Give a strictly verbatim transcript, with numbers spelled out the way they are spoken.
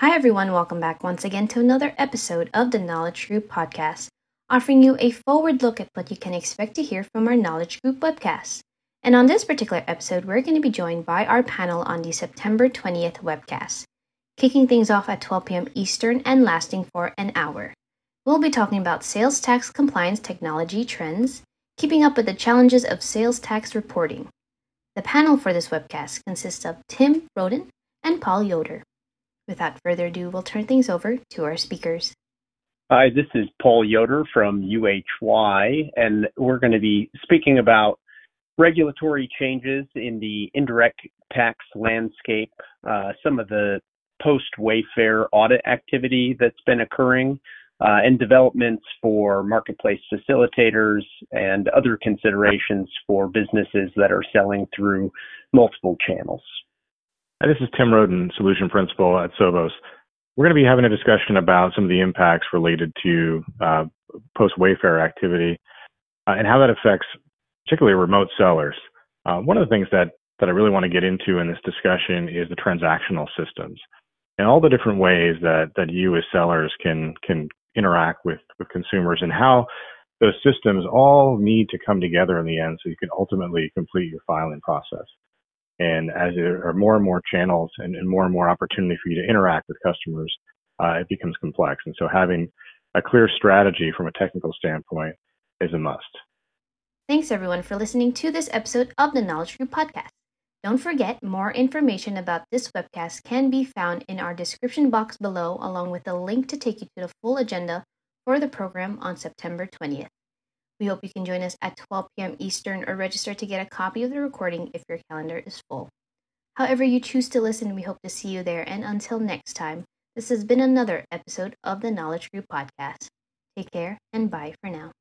Hi everyone, welcome back once again to another episode of the Knowledge Group podcast, offering you a forward look at what you can expect to hear from our Knowledge Group webcast. And on this particular episode, we're going to be joined by our panel on the September twentieth webcast, kicking things off at twelve p.m. Eastern and lasting for an hour. We'll be talking about sales tax compliance technology trends, keeping up with the challenges of sales tax reporting. The panel for this webcast consists of Tim Roden and Paul Yoder. Without further ado, we'll turn things over to our speakers. Hi, this is Paul Yoder from U H Y, and we're going to be speaking about regulatory changes in the indirect tax landscape, uh, some of the post-Wayfair audit activity that's been occurring, uh, and developments for marketplace facilitators and other considerations for businesses that are selling through multiple channels. Hi, this is Tim Roden, Solution Principal at Sovos. We're going to be having a discussion about some of the impacts related to uh, post-Wayfair activity uh, and how that affects particularly remote sellers. Uh, one of the things that, that I really want to get into in this discussion is the transactional systems and all the different ways that, that you as sellers can can interact with, with consumers and how those systems all need to come together in the end so you can ultimately complete your filing process. And as there are more and more channels and, and more and more opportunity for you to interact with customers, uh, it becomes complex. And so having a clear strategy from a technical standpoint is a must. Thanks, everyone, for listening to this episode of the Knowledge Group podcast. Don't forget, more information about this webcast can be found in our description box below, along with a link to take you to the full agenda for the program on September twentieth. We hope you can join us at twelve p.m. Eastern or register to get a copy of the recording if your calendar is full. However you choose to listen, we hope to see you there. And until next time, this has been another episode of the Knowledge Group podcast. Take care and bye for now.